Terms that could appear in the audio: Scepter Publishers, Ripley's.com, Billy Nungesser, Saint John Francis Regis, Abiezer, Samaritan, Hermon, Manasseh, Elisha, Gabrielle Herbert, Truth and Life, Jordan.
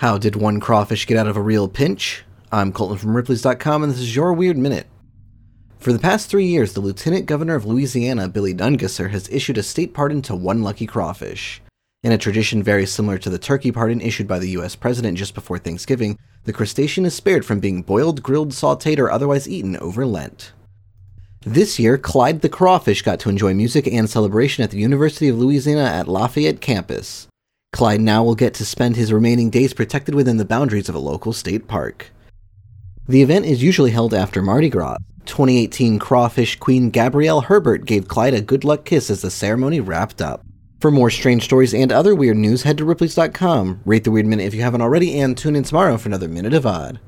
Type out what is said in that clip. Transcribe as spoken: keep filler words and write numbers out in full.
How did one crawfish get out of a real pinch? I'm Colton from Ripley's dot com, and this is your Weird Minute. For the past three years, the Lieutenant Governor of Louisiana, Billy Nungesser, has issued a state pardon to one lucky crawfish. In a tradition very similar to the turkey pardon issued by the U S President just before Thanksgiving, the crustacean is spared from being boiled, grilled, sautéed, or otherwise eaten over Lent. This year, Clyde the crawfish got to enjoy music and celebration at the University of Louisiana at Lafayette campus. Clyde now will get to spend his remaining days protected within the boundaries of a local state park. The event is usually held after Mardi Gras. twenty eighteen crawfish queen Gabrielle Herbert gave Clyde a good luck kiss as the ceremony wrapped up. For more strange stories and other weird news, head to Ripley's dot com, rate the Weird Minute if you haven't already, and tune in tomorrow for another Minute of Odd.